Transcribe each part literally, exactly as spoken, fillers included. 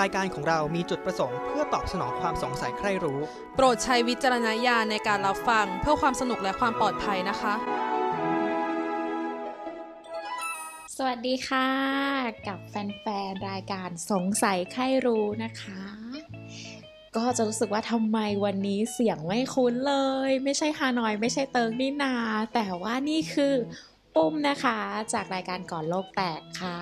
รายการของเรามีจุดประสงค์เพื่อตอบสนองความสงสัยใคร่รู้โปรดใช้วิจารณญาณในการรับฟังเพื่อความสนุกและความปลอดภัยนะคะสวัสดีค่ะกับแฟนๆรายการสงสัยใคร่รู้นะคะก็จะรู้สึกว่าทำไมวันนี้เสียงไม่คุ้นเลยไม่ใช่ฮานอยไม่ใช่เติงนี่นาแต่ว่านี่คือปุ้มนะคะจากรายการก่อนโลกแตกค่ะ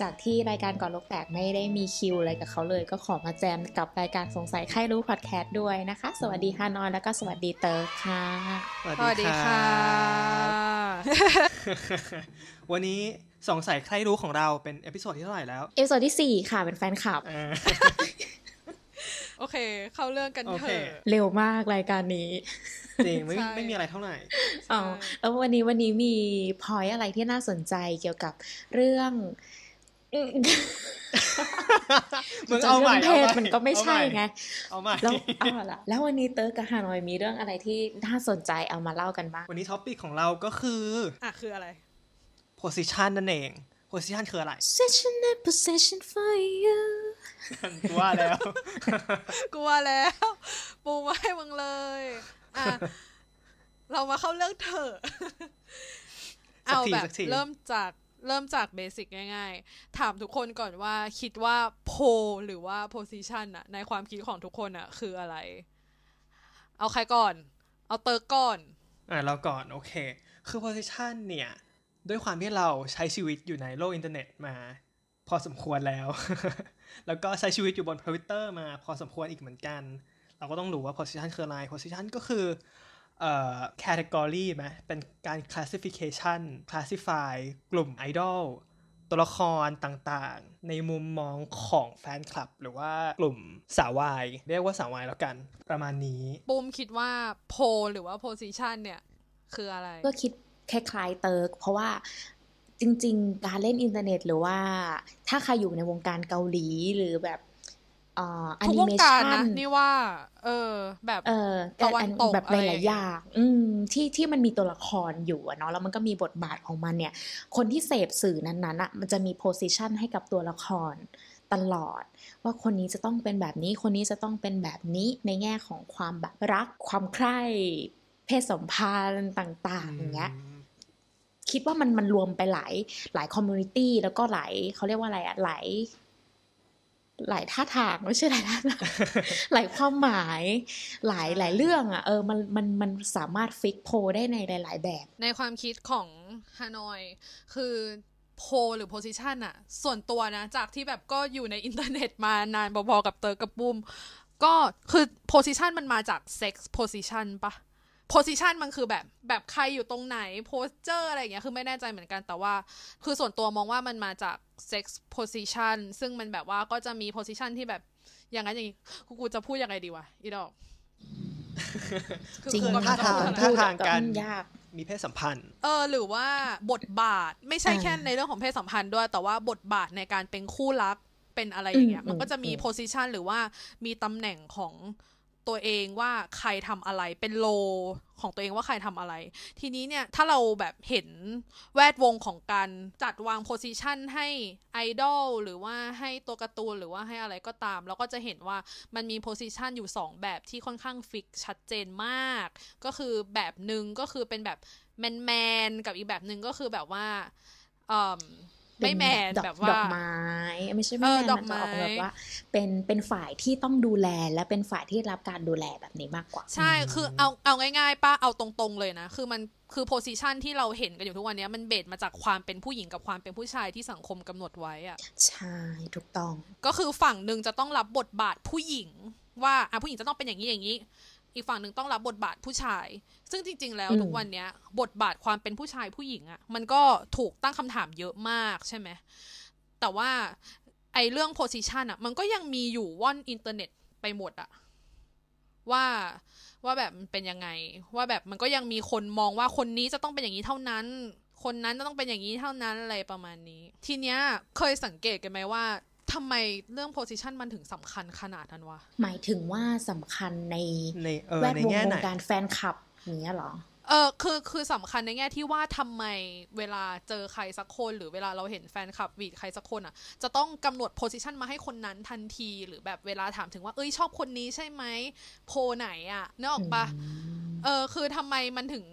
จากที่รายการก่อนโลกแตกไม่ได้มีคิวอะไรกับเขาเลยก็ขอมาแจมกับรายการสงสัยใครรู้พอดแคสต์ด้วยนะคะสวัสดีฮานอยแล้วก็สวัสดีเติร์กค่ะสวัสดีค่ะวันนี้สงสัยใครรู้ของเราเป็นเอพิโซดที่เท่าไหร่แล้วเอพิโซดที่สี่ค่ะเป็นแฟนคลับโอเคเข้าเรื่องกันเถอะเร็วมากรายการนี้จริงไม่ไม่มีอะไรเท่าไหร่อ๋อแล้ววันนี้วันนี้มีพอยอะไรที่น่าสนใจเกี่ยวกับเรื่องมึงเอาใหม่เอาใหม่มันก็ไม่ใช่ไงเอาใหม่แล้วเอาล่ะแล้ววันนี้เติร์กกับฮานอยมีเรื่องอะไรที่น่าสนใจเอามาเล่ากันบ้างวันนี้ท็อปปิกของเราก็คืออ่ะคืออะไร position นั่นเอง position คืออะไร position and position for youกลัวแล้วกลัวแล้วปูมาให้มึงเลยอ่ะเรามาเข้าเรื่องเถอะเอาแบบเริ่มจากเริ่มจากเบสิกง่ายๆถามทุกคนก่อนว่าคิดว่าโพหรือว่าโพซิชันอะในความคิดของทุกคนอะคืออะไรเอาใครก่อนเอาเติร์กก่อนอ่ะเราก่อนโอเคคือโพซิชันเนี่ยด้วยความที่เราใช้ชีวิตอยู่ในโลกอินเทอร์เน็ตมาพอสมควรแล้วแล้วก็ใช้ชีวิตอยู่บน Twitter มาพอสมควรอีกเหมือนกันเราก็ต้องรู้ว่า position คืออะไร position ก็คือเอ่อ category มั้ยเป็นการ classification classify กลุ่ม idol ตัวละครต่างๆในมุมมองของแฟนคลับหรือว่ากลุ่มสาววายเรียกว่าสาววายแล้วกันประมาณนี้ปุ้มคิดว่า pole หรือว่า position เนี่ยคืออะไรก็คิดคล้ายๆเติร์กเพราะว่าจริงๆการเล่นอินเทอร์เน็ตหรือว่าถ้าใครอยู่ในวงการเกาหลีหรือแบบเอ่อแอนิเมชั่นนี่ว่าเออแบบเออตะวันตกแบบหลายๆอย่างอืมที่ที่มันมีตัวละครอยู่อ่ะเนาะแล้วมันก็มีบทบาทของมันเนี่ยคนที่เสพสื่อนั้นๆอ่ะมันจะมีโพสิชั่นให้กับตัวละครตลอดว่าคนนี้จะต้องเป็นแบบนี้คนนี้จะต้องเป็นแบบนี้ในแง่ของความแบบรักความใคร่เพศสัมพันธ์ต่างๆอย่างเงี้ยคิดว่ามันมันรวมไปหลายหลายคอมมูนิตี้แล้วก็หลายเขาเรียกว่าอะไรอะหลายหลายท่าทางไม่ใช่หลายท่าทาง หลายความหมายหลายหลายเรื่องอะเออมันมันมันสามารถฟิกโพได้ในหลายๆแบบในความคิดของฮานอยคือโพหรือโพซิชันอะส่วนตัวนะจากที่แบบก็อยู่ในอินเทอร์เน็ตมานานพอๆกับเติร์กกับปุ้มก็คือโพซิชันมันมาจากเซ็กซ์โพซิชันปะposition มันคือแบบแบบใครอยู่ตรงไหน posture อะไรอย่างเงี้ยคือไม่แน่ใจเหมือนกันแต่ว่าคือส่วนตัวมองว่ามันมาจาก sex position ซึ่งมันแบบว่าก็จะมี position ที่แบบอย่างนั้นอย่างนี้กูกูจะพูดยังไงดีวะอีดอกจริงท่าทางท่าทางกันยากมีเพศสัมพันธ์เออหรือว่าบทบาทไม่ใช่แค่ในเรื่องของเพศสัมพันธ์ด้วยแต่ว่าบทบาทในการเป็นคู่รักเป็นอะไรอย่างเงี้ยมันก็จะมี position หรือว่ามีตำแหน่งของตัวเองว่าใครทำอะไรเป็นโลของตัวเองว่าใครทำอะไรทีนี้เนี่ยถ้าเราแบบเห็นแวดวงของการจัดวางโพสิชันให้ไอดอลหรือว่าให้ตัวการ์ตูนหรือว่าให้อะไรก็ตามเราก็จะเห็นว่ามันมีโพสิชันอยู่สองแบบที่ค่อนข้างฟิกชัดเจนมากก็คือแบบหนึ่งก็คือเป็นแบบแมนแมนกับอีกแบบหนึ่งก็คือแบบว่าไม่แมนแบบว่าดอกไม้ไม่ใช่ไม่แมนมันจะออกแบบว่าเป็นเป็นฝ่ายที่ต้องดูแลและเป็นฝ่ายที่รับการดูแลแบบนี้มากกว่าใช่คือเอาเอาง่ายๆป้าเอาตรงๆเลยนะคือมันคือโพสิชันที่เราเห็นกันอยู่ทุกวันนี้มันเบสมาจากความเป็นผู้หญิงกับความเป็นผู้ชายที่สังคมกำหนดไว้อะใช่ถูกต้องก็คือฝั่งนึงจะต้องรับบทบาทผู้หญิงว่าอ่ะผู้หญิงจะต้องเป็นอย่างนี้อย่างนี้อีกฝั่งนึงต้องรับบทบาทผู้ชายซึ่งจริงๆแล้วทุกวันนี้บทบาทความเป็นผู้ชายผู้หญิงอ่ะมันก็ถูกตั้งคำถามเยอะมากใช่ไหมแต่ว่าไอ้เรื่อง position อ่ะมันก็ยังมีอยู่ว่อนอินเทอร์เน็ตไปหมดอ่ะว่าว่าแบบมันเป็นยังไงว่าแบบมันก็ยังมีคนมองว่าคนนี้จะต้องเป็นอย่างนี้เท่านั้นคนนั้นจะต้องเป็นอย่างนี้เท่านั้นอะไรประมาณนี้ทีเนี้ยเคยสังเกตกันไหมว่าทำไมเรื่อง position มันถึงสำคัญขนาดนั้นวะหมายถึงว่าสำคัญในแวดวงวงการแฟนคลับนี้เหรอ เออคือคือสำคัญในแง่ที่ว่าทำไมเวลาเจอใครสักคนหรือเวลาเราเห็นแฟนคลับวีดใครสักคนอ่ะจะต้องกำหนดโพสิชันมาให้คนนั้นทันทีหรือแบบเวลาถามถึงว่าเอ้ยชอบคนนี้ใช่ไหมโพไหนอ่ะนึกออกปะเออคือทำไมมันถึง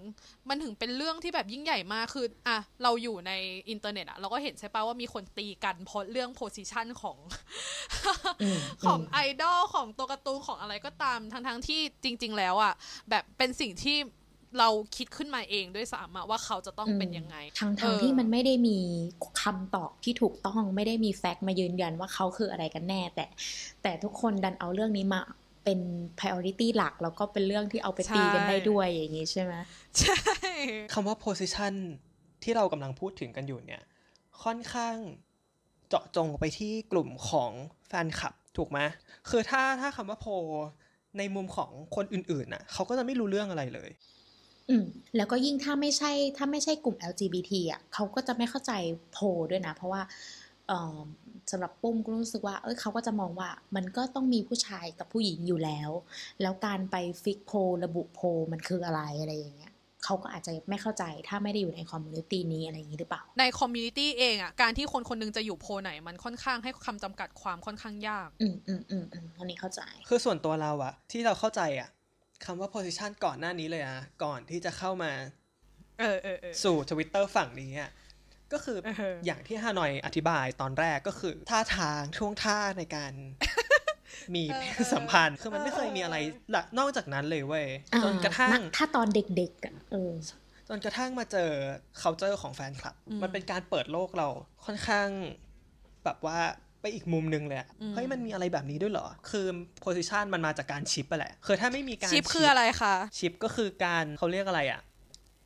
มันถึงเป็นเรื่องที่แบบยิ่งใหญ่มากคืออ่ะเราอยู่ในอินเทอร์เน็ตอ่ะเราก็เห็นใช่ป่ะว่ามีคนตีกันเพราะเรื่องโพสิชันของ ของไอดอลของตัวการ์ตูนของอะไรก็ตามทั้งทั้งที่จริงๆแล้วอ่ะแบบเป็นสิ่งที่เราคิดขึ้นมาเองด้วยซ้ำว่าเขาจะต้องเป็นยังไงทั้งๆ ท, ที่มันไม่ได้มีคำตอบที่ถูกต้องไม่ได้มีแฟกต์มายืนยันว่าเขาคืออะไรกันแน่แต่แต่ทุกคนดันเอาเรื่องนี้มาเป็น priority หลักแล้วก็เป็นเรื่องที่เอาไปตีกันได้ด้วยอย่างนี้ใช่ไหมใช่คำว่า position ที่เรากำลังพูดถึงกันอยู่เนี่ยค่อนข้างเจาะจงไปที่กลุ่มของแฟนคลับถูกไหมคือถ้าถ้าคำว่า po ในมุมของคนอื่นๆน่ะเขาก็จะไม่รู้เรื่องอะไรเลยอืมแล้วก็ยิ่งถ้าไม่ใช่ถ้าไม่ใช่กลุ่ม แอล จี บี ที อ่ะเขาก็จะไม่เข้าใจโพด้วยนะเพราะว่าเอ่อสำหรับปุ้มก็รู้สึกว่าเอ้ยเขาก็จะมองว่ามันก็ต้องมีผู้ชายกับผู้หญิงอยู่แล้วแล้วการไปฟิกโพระบุโพมันคืออะไรอะไรอย่างเงี้ยเขาก็อาจจะไม่เข้าใจถ้าไม่ได้อยู่ในคอมมูนิตี้นี้อะไรอย่างนี้หรือเปล่าในคอมมูนิตี้เองอ่ะการที่คนคนนึงจะอยู่โพไหนมันค่อนข้างให้คำจำกัดความค่อนข้างยากอืมอืมอืมอืมอันนี้เข้าใจคือส่วนตัวเราอ่ะที่เราเข้าใจอ่ะคำว่า position ก่อนหน้านี้เลยนะก่อนที่จะเข้ามาเออๆๆสู่ Twitter ฝั่งนี้อ่ะก็คือ uh-huh. อย่างที่ฮานอยอธิบายตอนแรกก็คือท่าทางช่วงท่าในการ มีเพศสัมพันธ์คือมันไม่เคยมีอะไรนอกจากนั้นเลยเว้ย uh-huh. จนกระทั่งถ้าตอนเด็กๆอ่ะเออจนกระทั่งมาเจอ culture ของแฟนคลับ uh-huh. มันเป็นการเปิดโลกเราค่อนข้างแบบว่าไปอีกมุมนึงเลยเฮ้ยมันมีอะไรแบบนี้ด้วยเหรอคือ position มันมาจากการชิปไปแหละคือถ้าไม่มีการชิปคืออะไรคะชิปก็คือการเขาเรียกอะไรอ่ะ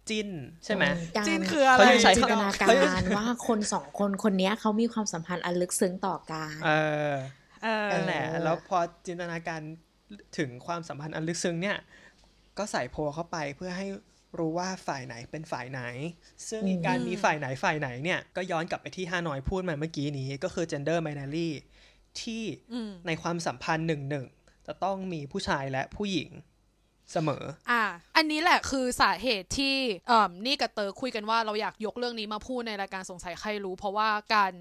จินใช่ไหมจินคืออะไรจินตนาการว่าคนสองคนคนนี้เขามีความสัมพันธ์อันลึกซึ้งต่อกันเออนั่นแหละแล้วพอจินตนาการถึงความสัมพันธ์อันลึกซึ้งเนี่ยก็ใส่โพเข้าไปเพื่อให้รู้ว่าฝ่ายไหนเป็นฝ่ายไหนซึ่งการมีฝ่ายไหนฝ่ายไหนเนี่ยก็ย้อนกลับไปที่ฮานอยพูดมาเมื่อกี้นี้ก็คือ gender binary ที่ในความสัมพันธ์หนึ่งหนึ่งจะต้องมีผู้ชายและผู้หญิงเสมออ่ะอันนี้แหละคือสาเหตุที่เอ่อนี่กับเตอคุยกันว่าเราอยากยกเรื่องนี้มาพูดในรายการสงสัยใครรู้เพราะว่าการ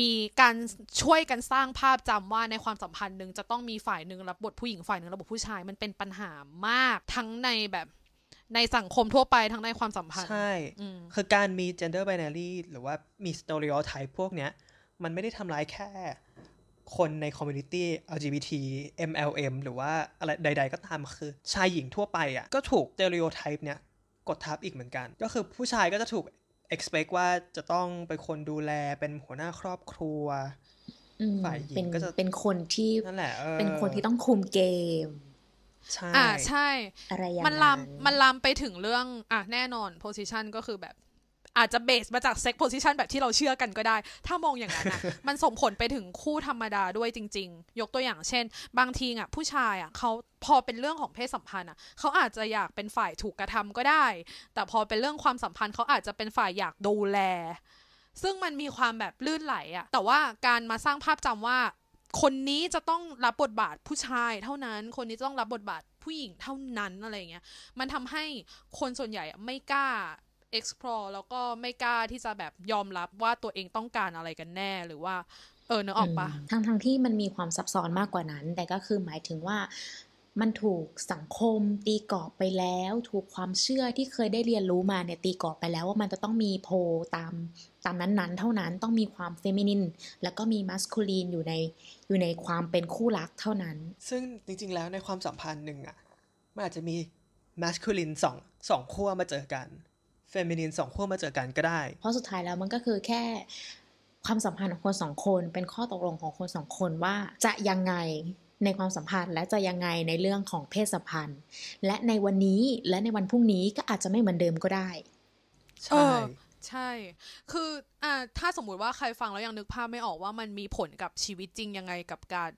มีการช่วยกันสร้างภาพจำว่าในความสัมพันธ์นึงจะต้องมีฝ่ายนึงรับบทผู้หญิงฝ่ายนึงรับบทผู้ชายมันเป็นปัญหามากทั้งในแบบในสังคมทั่วไปทั้งในความสัมพันธ์ใช่คือการมี gender binary หรือว่ามี stereotype พวกเนี้ยมันไม่ได้ทำร้ายแค่คนใน community แอล จี บี ที เอ็ม แอล เอ็ม หรือว่าอะไรใดๆก็ตามคือชายหญิงทั่วไปอ่ะก็ถูก stereotype เนี้ยกดทับอีกเหมือนกันก็คือผู้ชายก็จะถูก expect ว่าจะต้องเป็นคนดูแลเป็นหัวหน้าครอบครัวฝ่ายหญิงก็จะเป็นคนที่นั่นแหละเป็นคนที่ต้องคุมเกมใช่อ่าใช่อะไรอย่างนั้นมันลามมันลามไปถึงเรื่องอ่ะแน่นอน position ก็คือแบบอาจจะเบสมาจาก sex position แบบที่เราเชื่อกันก็ได้ถ้ามองอย่างนั้นอ่ะ มันส่งผลไปถึงคู่ธรรมดาด้วยจริงๆยกตัวอย่างเช่นบางทีอ่ะผู้ชายอ่ะเขาพอเป็นเรื่องของเพศสัมพันธ์อ่ะเขาอาจจะอยากเป็นฝ่ายถูกกระทำก็ได้แต่พอเป็นเรื่องความสัมพันธ์เขาอาจจะเป็นฝ่ายอยากดูแลซึ่งมันมีความแบบลื่นไหลอ่ะแต่ว่าการมาสร้างภาพจำว่าคนนี้จะต้องรับบทบาทผู้ชายเท่านั้นคนนี้ต้องรับบทบาทผู้หญิงเท่านั้นอะไรเงี้ยมันทำให้คนส่วนใหญ่ไม่กล้า explore แล้วก็ไม่กล้าที่จะแบบยอมรับว่าตัวเองต้องการอะไรกันแน่หรือว่าเออเนอะออกปะทั้งทั้งที่มันมีความซับซ้อนมากกว่านั้นแต่ก็คือหมายถึงว่ามันถูกสังคมตีกรอบไปแล้วถูกความเชื่อที่เคยได้เรียนรู้มาเนี่ยตีกรอบไปแล้วว่ามันจะต้องมีโพตามตามนั้นๆเท่านั้นต้องมีความเฟมินินแล้วก็มีมัสคูลีนอยู่ในอยู่ในความเป็นคู่รักเท่านั้นซึ่งจริงๆแล้วในความสัมพันธ์หนึ่งอ่ะมันอาจจะมีมัสคูลีนสองสองขั้วมาเจอกันเฟมินินสองขั้วมาเจอกันก็ได้เพราะสุดท้ายแล้วมันก็คือแค่ความสัมพันธ์ของคนสองคนเป็นข้อตกลงของคนสองคนว่าจะยังไงในความสัมพันธ์และจะยังไงในเรื่องของเพศสัมพันธ์และในวันนี้และในวันพรุ่งนี้ก็อาจจะไม่เหมือนเดิมก็ได้ใช่ใช่คืออ่าถ้าสมมุติว่าใครฟังแล้วยังนึกภาพไม่ออกว่ามันมีผลกับชีวิตจริงยังไงกับการ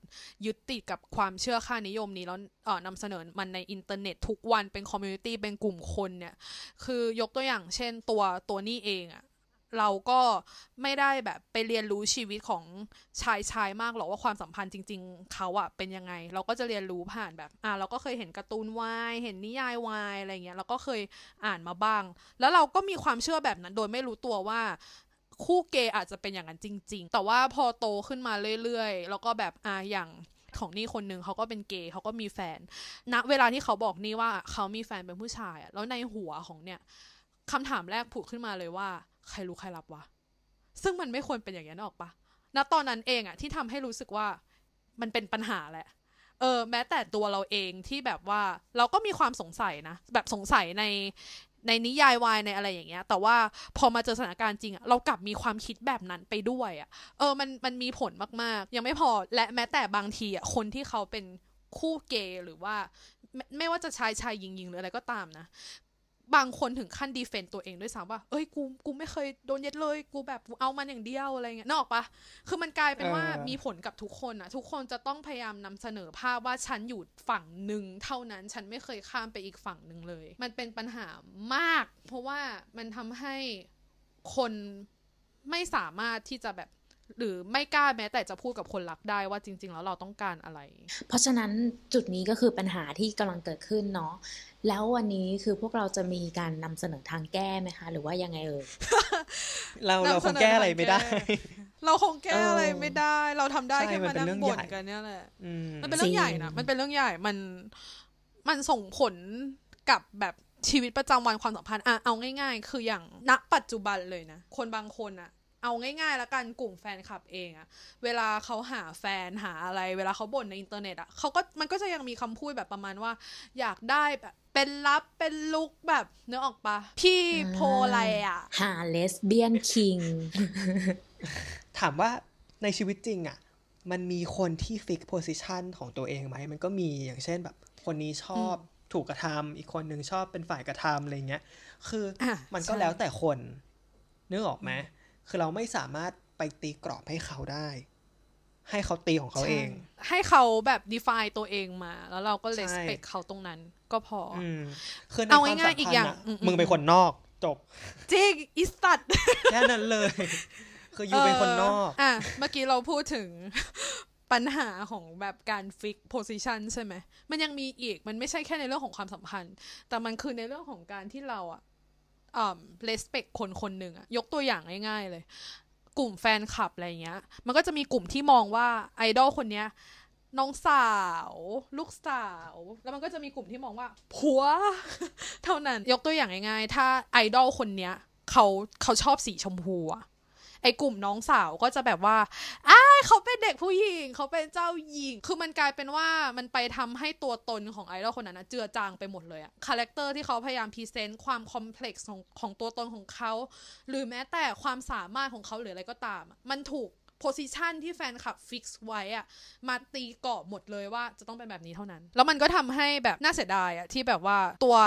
ยึดติดกับความเชื่อค่านิยมนี้แล้วเอ่อนำเสนอมันในอินเทอร์เน็ตทุกวันเป็นคอมมูนิตี้เป็นกลุ่มคนเนี่ยคือยกตัวอย่างเช่นตัวตัวนี่เองอ่ะ เราก็ไม่ได้แบบไปเรียนรู้ชีวิตของชายชายมากหรอกว่าความสัมพันธ์จริงๆเขาอะเป็นยังไงเราก็จะเรียนรู้ผ่านแบบอ่ะเราก็เคยเห็นการ์ตูนวายเห็นนิยายวายอะไรเงี้ยเราก็เคยอ่านมาบ้างแล้วเราก็มีความเชื่อแบบนั้นโดยไม่รู้ตัวว่าคู่เกย์อาจจะเป็นอย่างนั้นจริงๆแต่ว่าพอโตขึ้นมาเรื่อยๆแล้วก็แบบอ่ะอย่างของนี่คนนึงเขาก็เป็นเกย์เขาก็มีแฟนณเวลาที่เขาบอกนี่ว่าเขามีแฟนเป็นผู้ชายแล้วในหัวของเนี่ยคำถามแรกผุดขึ้นมาเลยว่าใครรู้ใครรับวะซึ่งมันไม่ควรเป็นอย่างนี้ออกปะณตอนนั้นเองอะที่ทำให้รู้สึกว่ามันเป็นปัญหาแหละเออแม้แต่ตัวเราเองที่แบบว่าเราก็มีความสงสัยนะแบบสงสัยในในนิยายวายในอะไรอย่างเงี้ยแต่ว่าพอมาเจอสถานการณ์จริงอะเรากลับมีความคิดแบบนั้นไปด้วยอะเออมันมันมีผลมากๆยังไม่พอและแม้แต่บางทีอะคนที่เขาเป็นคู่เกย์หรือว่าไม่ไม่ว่าจะชายชายหญิงหญิงหรืออะไรก็ตามนะบางคนถึงขั้นดีเฟนต์ตัวเองด้วยซ้ำว่าเอ้ยกูกูไม่เคยโดนเย็ดเลยกูแบบเอามันอย่างเดียวอะไรเงี้ยนึกออกปะคือมันกลายเป็นว่ามีผลกับทุกคนอะทุกคนจะต้องพยายามนำเสนอภาพว่าฉันอยู่ฝั่งหนึ่งเท่านั้นฉันไม่เคยข้ามไปอีกฝั่งหนึ่งเลยมันเป็นปัญหามากเพราะว่ามันทำให้คนไม่สามารถที่จะแบบหรือไม่กล้าแม้แต่จะพูดกับคนรักได้ว่าจริงๆแล้วเราต้องการอะไรเพราะฉะนั้นจุดนี้ก็คือปัญหาที่กำลังเกิดขึ้นเนาะแล้ววันนี้คือพวกเราจะมีการนำเสนอทางแก้ไหมคะหรือว่ายังไงเอ่ย เราเราคงแก้อะไรไม่ได้ เราคงแก้อะไรไม่ได้เราทำได้แค่มานั่งบ่นกันเนี่ยแหละมันเป็นเรื่องใหญ่นะมันเป็นเรื่องใหญ่มันมันส่งผลกับแบบชีวิตประจำวันความสัมพันธ์อ่ะเอาง่ายๆคืออย่างณปัจจุบันเลยนะคนบางคนอะเอาง่ายๆแล้วกันกลุ่มแฟนคลับเองอะเวลาเขาหาแฟนหาอะไรเวลาเขาบ่นในอินเทอร์เน็ตอะเขาก็มันก็จะยังมีคำพูดแบบประมาณว่าอยากได้แบบเป็นลับเป็นลุกแบบเนื้อออกปะพี่โพอะไรอะหาเลสเบี้ยนคิง ถามว่าในชีวิตจริงอะมันมีคนที่ฟิกโพสิชันของตัวเองไหมมันก็มีอย่างเช่นแบบคนนี้ชอบถูกกระทำอีกคนนึงชอบเป็นฝ่ายกระทำอะไรเงี้ยคือมันก็แล้วแต่คนนึกออกไหมคือเราไม่สามารถไปตีกรอบให้เขาได้ให้เขาตีของเขาเองให้เขาแบบ define ตัวเองมาแล้วเราก็ respect เขาตรงนั้นก็พอคือในความสัมพันธ์มึงเป็นคนนอกจบจริงอิสตัดแค่นั้นเลยคืออยู่เป็นคนนอกอ่ะเมื่อกี้เราพูดถึงปัญหาของแบบการฟิกโพสิชันใช่ไหมมันยังมีอีกมันไม่ใช่แค่ในเรื่องของความสัมพันธ์แต่มันคือในเรื่องของการที่เราอะอ่า respect คนคนหนึ่งอะยกตัวอย่างง่ายๆเลยกลุ่มแฟนคลับอะไรเงี้ยมันก็จะมีกลุ่มที่มองว่าไอดอลคนเนี้ยน้องสาวลูกสาวแล้วมันก็จะมีกลุ่มที่มองว่าผัว เท่านั้นยกตัวอย่างง่ายๆถ้าไอดอลคนเนี้ยเขาเขาชอบสีชมพูอะไอกลุ่มน้องสาวก็จะแบบว่าอ้ายเขาเป็นเด็กผู้หญิงเขาเป็นเจ้าหญิงคือมันกลายเป็นว่ามันไปทำให้ตัวตนของไอดอลคนนั้นนะเจือจางไปหมดเลยอะคาแรคเตอร์ที่เขาพยายามพรีเซนต์ความคอมเพล็กซ์ของของตัวตนของเขาหรือแม้แต่ความสามารถของเขาหรืออะไรก็ตามมันถูกโพสิชันที่แฟนคลับฟิกซ์ไว้อะมาตีกรอบหมดเลยว่าจะต้องเป็นแบบนี้เท่านั้นแล้วมันก็ทำให้แบบน่าเสียดายอะที่แบบว่าตัว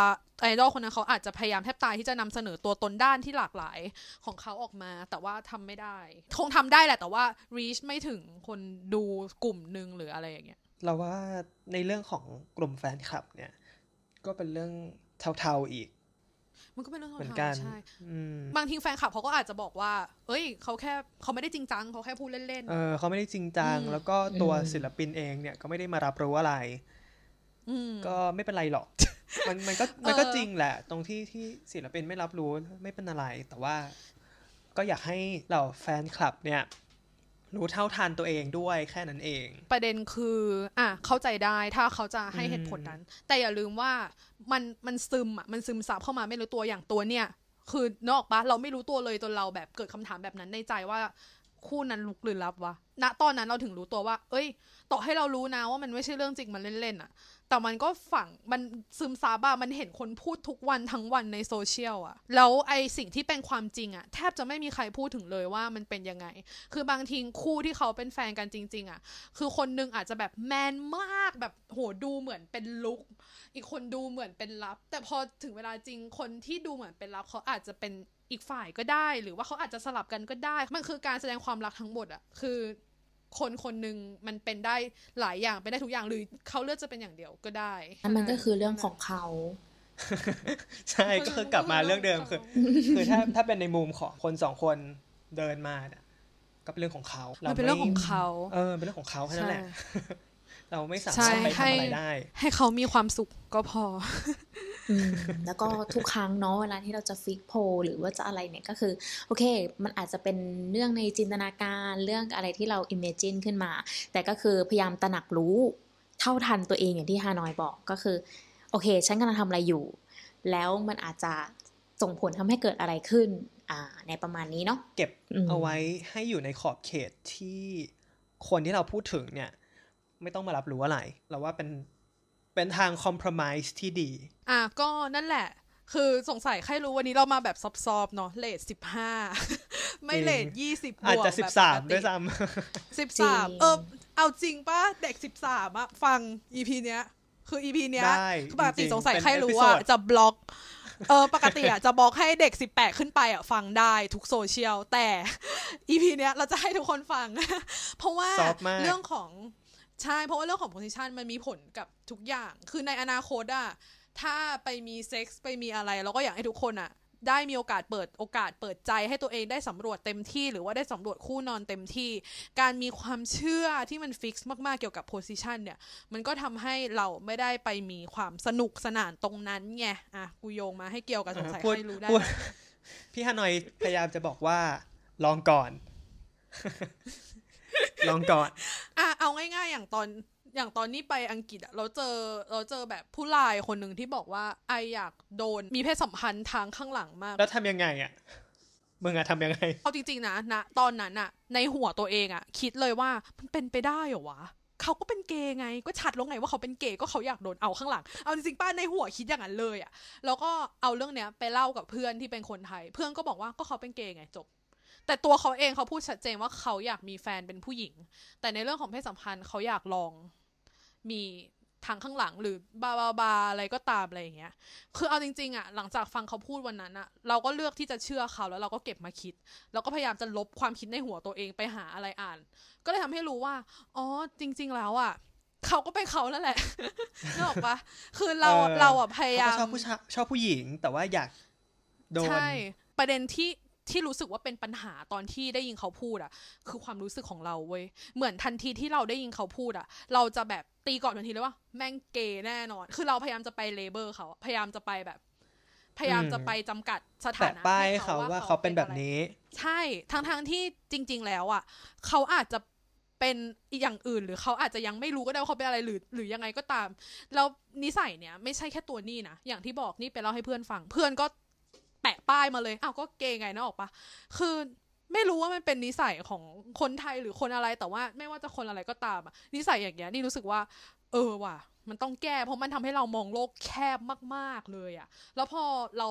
ไอดอลคนนั้นเขาอาจจะพยายามแทบตายที่จะนำเสนอตัวตนด้านที่หลากหลายของเขาออกมาแต่ว่าทำไม่ได้คงทำได้แหละแต่ว่า reach ไม่ถึงคนดูกลุ่มนึงหรืออะไรอย่างเงี้ยเราว่าในเรื่องของกลุ่มแฟนคลับเนี่ยก็เป็นเรื่องเทาๆอีกมันก็เป็นเรื่องของการใช่บางทีแฟนคลับเขาก็อาจจะบอกว่าเอ้ยเขาแค่เขาไม่ได้จริงจังเขาแค่พูดเล่นๆเออเขาไม่ได้จริงจังแล้วก็ตัวศิลปินเองเนี่ยก็ไม่ได้มารับรู้อะไรก็ไม่เป็นไรหรอก มันมันก็มันก็จริงแหละตรงที่ที่ศิลปินไม่รับรู้ไม่เป็นอะไรแต่ว่าก็อยากให้เหล่าแฟนคลับเนี่ยรู้เท่าทันตัวเองด้วยแค่นั้นเองประเด็นคืออ่ะเข้าใจได้ถ้าเขาจะให้เหตุผลนั้นแต่อย่าลืมว่ามันมันซึมอ่ะมันซึมซับเข้ามาไม่รู้ตัวอย่างตัวเนี่ยคือนอกปะเราไม่รู้ตัวเลยตัวเราแบบเกิดคำถามแบบนั้นในใจว่าคู่นั้นลุกหรือรับวะณตอนนั้นเราถึงรู้ตัวว่าเอ้ยต่อให้เรารู้นะว่ามันไม่ใช่เรื่องจริงมันเล่นๆอ่ะแต่มันก็ฝังมันซึมซาบะมันเห็นคนพูดทุกวันทั้งวันในโซเชียลอ่ะแล้วไอสิ่งที่เป็นความจริงอ่ะแทบจะไม่มีใครพูดถึงเลยว่ามันเป็นยังไงคือบางทีคู่ที่เขาเป็นแฟนกันจริงๆอ่ะคือคนนึงอาจจะแบบแมนมากแบบโหดูเหมือนเป็นลุคอีกคนดูเหมือนเป็นลับแต่พอถึงเวลาจริงคนที่ดูเหมือนเป็นลับเขาอาจจะเป็นอีกฝ่ายก็ได้หรือว่าเขาอาจจะสลับกันก็ได้มันคือการแสดงความรักทั้งหมดอ่ะคือคนคนหนึ่งมันเป็นได้หลายอย่างเป็นได้ทุกอย่างหรือเขาเลือกจะเป็นอย่างเดียวก็ได้มันก็คือเรื่องของเขา ใช่ก็คือกลับมาเรื่องเดิมคือคือถ้าถ้าเป็นในมุมของคนสองคนเดินมาก็เป็นเรื่องของเขาเราเป็นเรื่องของเขาเออเป็นเรื่องของเขาแค่นั้นแหละเราไม่สามารถไปทำอะไรได้ให้เขามีความสุขก็พอแล้วก็ทุกครั้งเนาะเวลาที่เราจะฟิกโพลหรือว่าจะอะไรเนี่ยก็คือโอเคมันอาจจะเป็นเรื่องในจินตนาการเรื่องอะไรที่เราอิมเมจินขึ้นมาแต่ก็คือพยายามตระหนักรู้เท่าทันตัวเองอย่างที่ฮานอยบอกก็คือโอเคฉันกำลังทำอะไรอยู่แล้วมันอาจจะส่งผลทำให้เกิดอะไรขึ้นอ่าในประมาณนี้เนาะเก็บเอาไว้ให้อยู่ในขอบเขตที่คนที่เราพูดถึงเนี่ยไม่ต้องมารับรู้อะไรเราว่าเป็นเป็นทางคอมเพลมไพร์ที่ดีอ่ะก็นั่นแหละคือสงสัยใครรู้วันนี้เรามาแบบซอบๆเนาะเลทสิบห้าไม่เลทยี่สิบบวกอาจจะสิบสามด้วยซ้ำสิบสามเออเอาจริงป่ะเด็กสิบสามอ่ะฟัง อี พี เนี้ยคือ อี พี เนี้ยปกติสงสัยใครรู้อ่ะจะบล็อกเออปกติอ่ะจะบล็อกให้เด็กสิบแปดขึ้นไปอ่ะฟังได้ทุกโซเชียลแต่ อี พี เนี้ยเราจะให้ทุกคนฟังเพราะว่าเรื่องของใช่เพราะว่าเรื่องของ position มันมีผลกับทุกอย่างคือในอนาคตอ่ะถ้าไปมีเซ็กส์ไปมีอะไรเราก็อยากให้ทุกคนอ่ะได้มีโอกาสเปิดโอกาสเปิดใจให้ตัวเองได้สำรวจเต็มที่หรือว่าได้สำรวจคู่นอนเต็มที่การมีความเชื่อที่มันฟิกซ์มากๆเกี่ยวกับ position เนี่ยมันก็ทำให้เราไม่ได้ไปมีความสนุกสนานตรงนั้นไงอ่ะกูโยงมาให้เกี่ยวกับสงสัยให้รู้ได้พี่ฮานอยพยายามจะบอกว่าลองก่อนลองก่อนอ่ะเอาง่ายๆอย่างตอนอย่างตอนนี้ไปอังกฤษเราเจอเราเจอแบบผู้ชายคนหนึ่งที่บอกว่าไออยากโดนมีเพศสัมพันธ์ทางข้างหลังมากแล้วทำยังไงอ่ะมึงอะทำยังไงเอาจริงๆนะนะตอนนั้นอะในหัวตัวเองอะคิดเลยว่ามันเป็นไปได้เหรอวะเขาก็เป็นเกย์ไงก็ชัดแล้วไงว่าเขาเป็นเกย์ก็เขาอยากโดนเอาข้างหลังเอาจริงๆป้าในหัวคิดอย่างนั้นเลยอะแล้วก็เอาเรื่องเนี้ยไปเล่ากับเพื่อนที่เป็นคนไทยเพื่อนก็บอกว่าก็เขาเป็นเกย์ไงจบแต่ตัวเขาเองเขาพูดชัดเจนว่าเขาอยากมีแฟนเป็นผู้หญิงแต่ในเรื่องของเพศสัมพันธ์เขาอยากลองมีทางข้างหลังหรือบาบาอะไรก็ตามอะไรอย่างเงี้ยคือเอาจริงๆอ่ะหลังจากฟังเขาพูดวันนั้นอ่ะเราก็เลือกที่จะเชื่อเขาแล้วเราก็เก็บมาคิดแล้วก็พยายามจะลบความคิดในหัวตัวเองไปหาอะไรอ่านก็เลยทำให้รู้ว่าอ๋อจริงๆแล้วอ่ะเขาก็เป็นเขานั่นแหละนึกออกปะคือเราเราอ่ะพยายามชอบผู้ชายชอบผู้หญิงแต่ว่าอยากโดนใช่ประเด็นที่ที่รู้สึกว่าเป็นปัญหาตอนที่ได้ยินเขาพูดอ่ะคือความรู้สึกของเราเว้ยเหมือนทันทีที่เราได้ยินเขาพูดอ่ะเราจะแบบตีก่อนทันทีเลยว่าแม่งเกย์แน่นอนคือเราพยายามจะไปเลเบลเขาพยายามจะไปแบบพยายามจะไปจำกัดสถานะให้เขาว่าเขาเป็นแบบนี้ใช่ทั้งๆที่จริงๆแล้วอ่ะเขาอาจจะเป็นอย่างอื่นหรือเขาอาจจะยังไม่รู้ก็ได้ว่าเขาเป็นอะไรหรือหรือยังไงก็ตามแล้วนิสัยเนี้ยไม่ใช่แค่ตัวนี่นะอย่างที่บอกนี่ไปเล่าให้เพื่อนฟังเพื่อนก็แปะป้ายมาเลยอ้าวก็เกย์ไงนะออกปะคือไม่รู้ว่ามันเป็นนิสัยของคนไทยหรือคนอะไรแต่ว่าไม่ว่าจะคนอะไรก็ตามอะนิสัยอย่างเงี้ยนี่รู้สึกว่าเออว่ะมันต้องแก้เพราะมันทำให้เรามองโลกแคบมากๆเลยอะแล้วพอเรา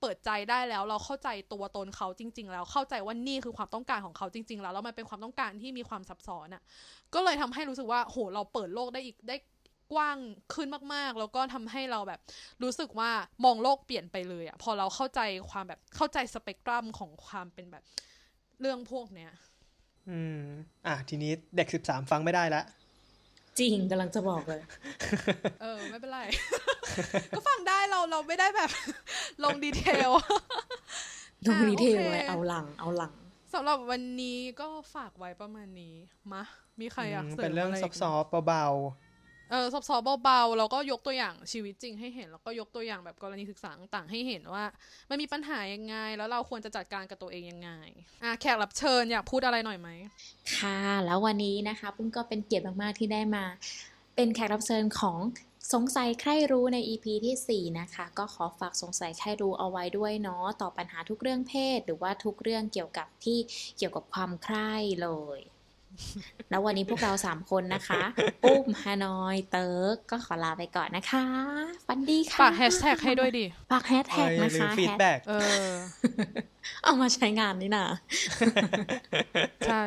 เปิดใจได้แล้วเราเข้าใจตัวตนเขาจริงๆแล้วเข้าใจว่านี่คือความต้องการของเขาจริงๆแล้วแล้วมันเป็นความต้องการที่มีความซับซ้อนอะก็เลยทำให้รู้สึกว่าโหเราเปิดโลกได้อีกได้กว้างขึ้นมากๆแล้วก็ทำให้เราแบบรู้สึกว่ามองโลกเปลี่ยนไปเลยอ่ะพอเราเข้าใจความแบบเข้าใจสเปกตรัมของความเป็นแบบเรื่องพวกเนี้ยอืมอ่ะทีนี้เด็กสิบสามฟังไม่ได้ละจริงกำลังจะบอกเลย เออไม่เป็นไร ก็ฟังได้เราเราไม่ได้แบบลงดีเทลลงดีเทลเลยเอาหลังเอาหลังสำหรับวันนี้ก็ฝากไว้ประมาณนี้มะมีใครอยากเสริมอะไรเป็นเรื่องซอฟๆเบาเออซอบๆเบาๆแล้วก็ยกตัวอย่างชีวิตจริงให้เห็นแล้วก็ยกตัวอย่างแบบกรณีศึกษาต่างๆให้เห็นว่ามันมีปัญหายังไงแล้วเราควรจะจัดการกับตัวเองยังไงอ่ะแขกรับเชิญอยากพูดอะไรหน่อยไหมค่ะแล้ววันนี้นะคะปุ้มก็เป็นเกียรติมากๆที่ได้มาเป็นแขกรับเชิญของสงสัยใครรู้ใน อี พี ที่สี่นะคะก็ขอฝากสงสัยใครรู้เอาไว้ด้วยเนาะต่อปัญหาทุกเรื่องเพศหรือว่าทุกเรื่องเกี่ยวกับที่เกี่ยวกับความใคร่เลยแล้ววันนี้พวกเราสามคนนะคะปุ้มฮานอยเติร์กก็ขอลาไปก่อนนะคะฟันดีค่ะฝากแฮชแท็กให้ด้วยดิฝากแฮชแท็กนะคะฟีดแบคเออเอามาใช้งานนี่นะใช่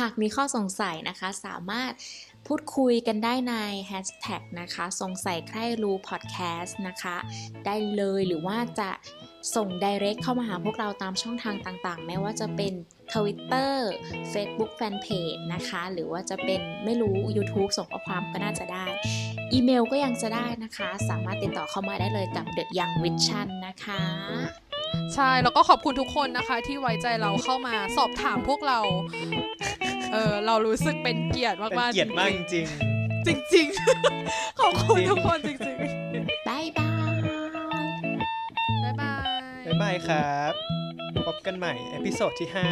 หากมีข้อสงสัยนะคะสามารถพูดคุยกันได้ในแฮชแท็กนะคะสงสัยใครรู้พอดแคสต์นะคะได้เลยหรือว่าจะส่ง direct เข้ามาหาพวกเราตามช่องทางต่างๆไม่ว่าจะเป็น Twitter Facebook Fanpage นะคะหรือว่าจะเป็นไม่รู้ YouTube ส่งข้อความก็น่าจะได้ อีเมลก็ยังจะได้นะคะสามารถติดต่อเข้ามาได้เลยกับ The Young Vision นะคะใช่แล้วก็ขอบคุณทุกคนนะคะที่ไว้ใจเราเข้ามาสอบถามพวกเราเออเรารู้สึกเป็นเกียรติมากๆเป็นเกียรติมากจริงๆจริงๆขอบคุณทุกคนจริงๆบ๊ายบายบ๊ายบายบ๊ายบายครับพบกันใหม่เอพิโซดที่ห้า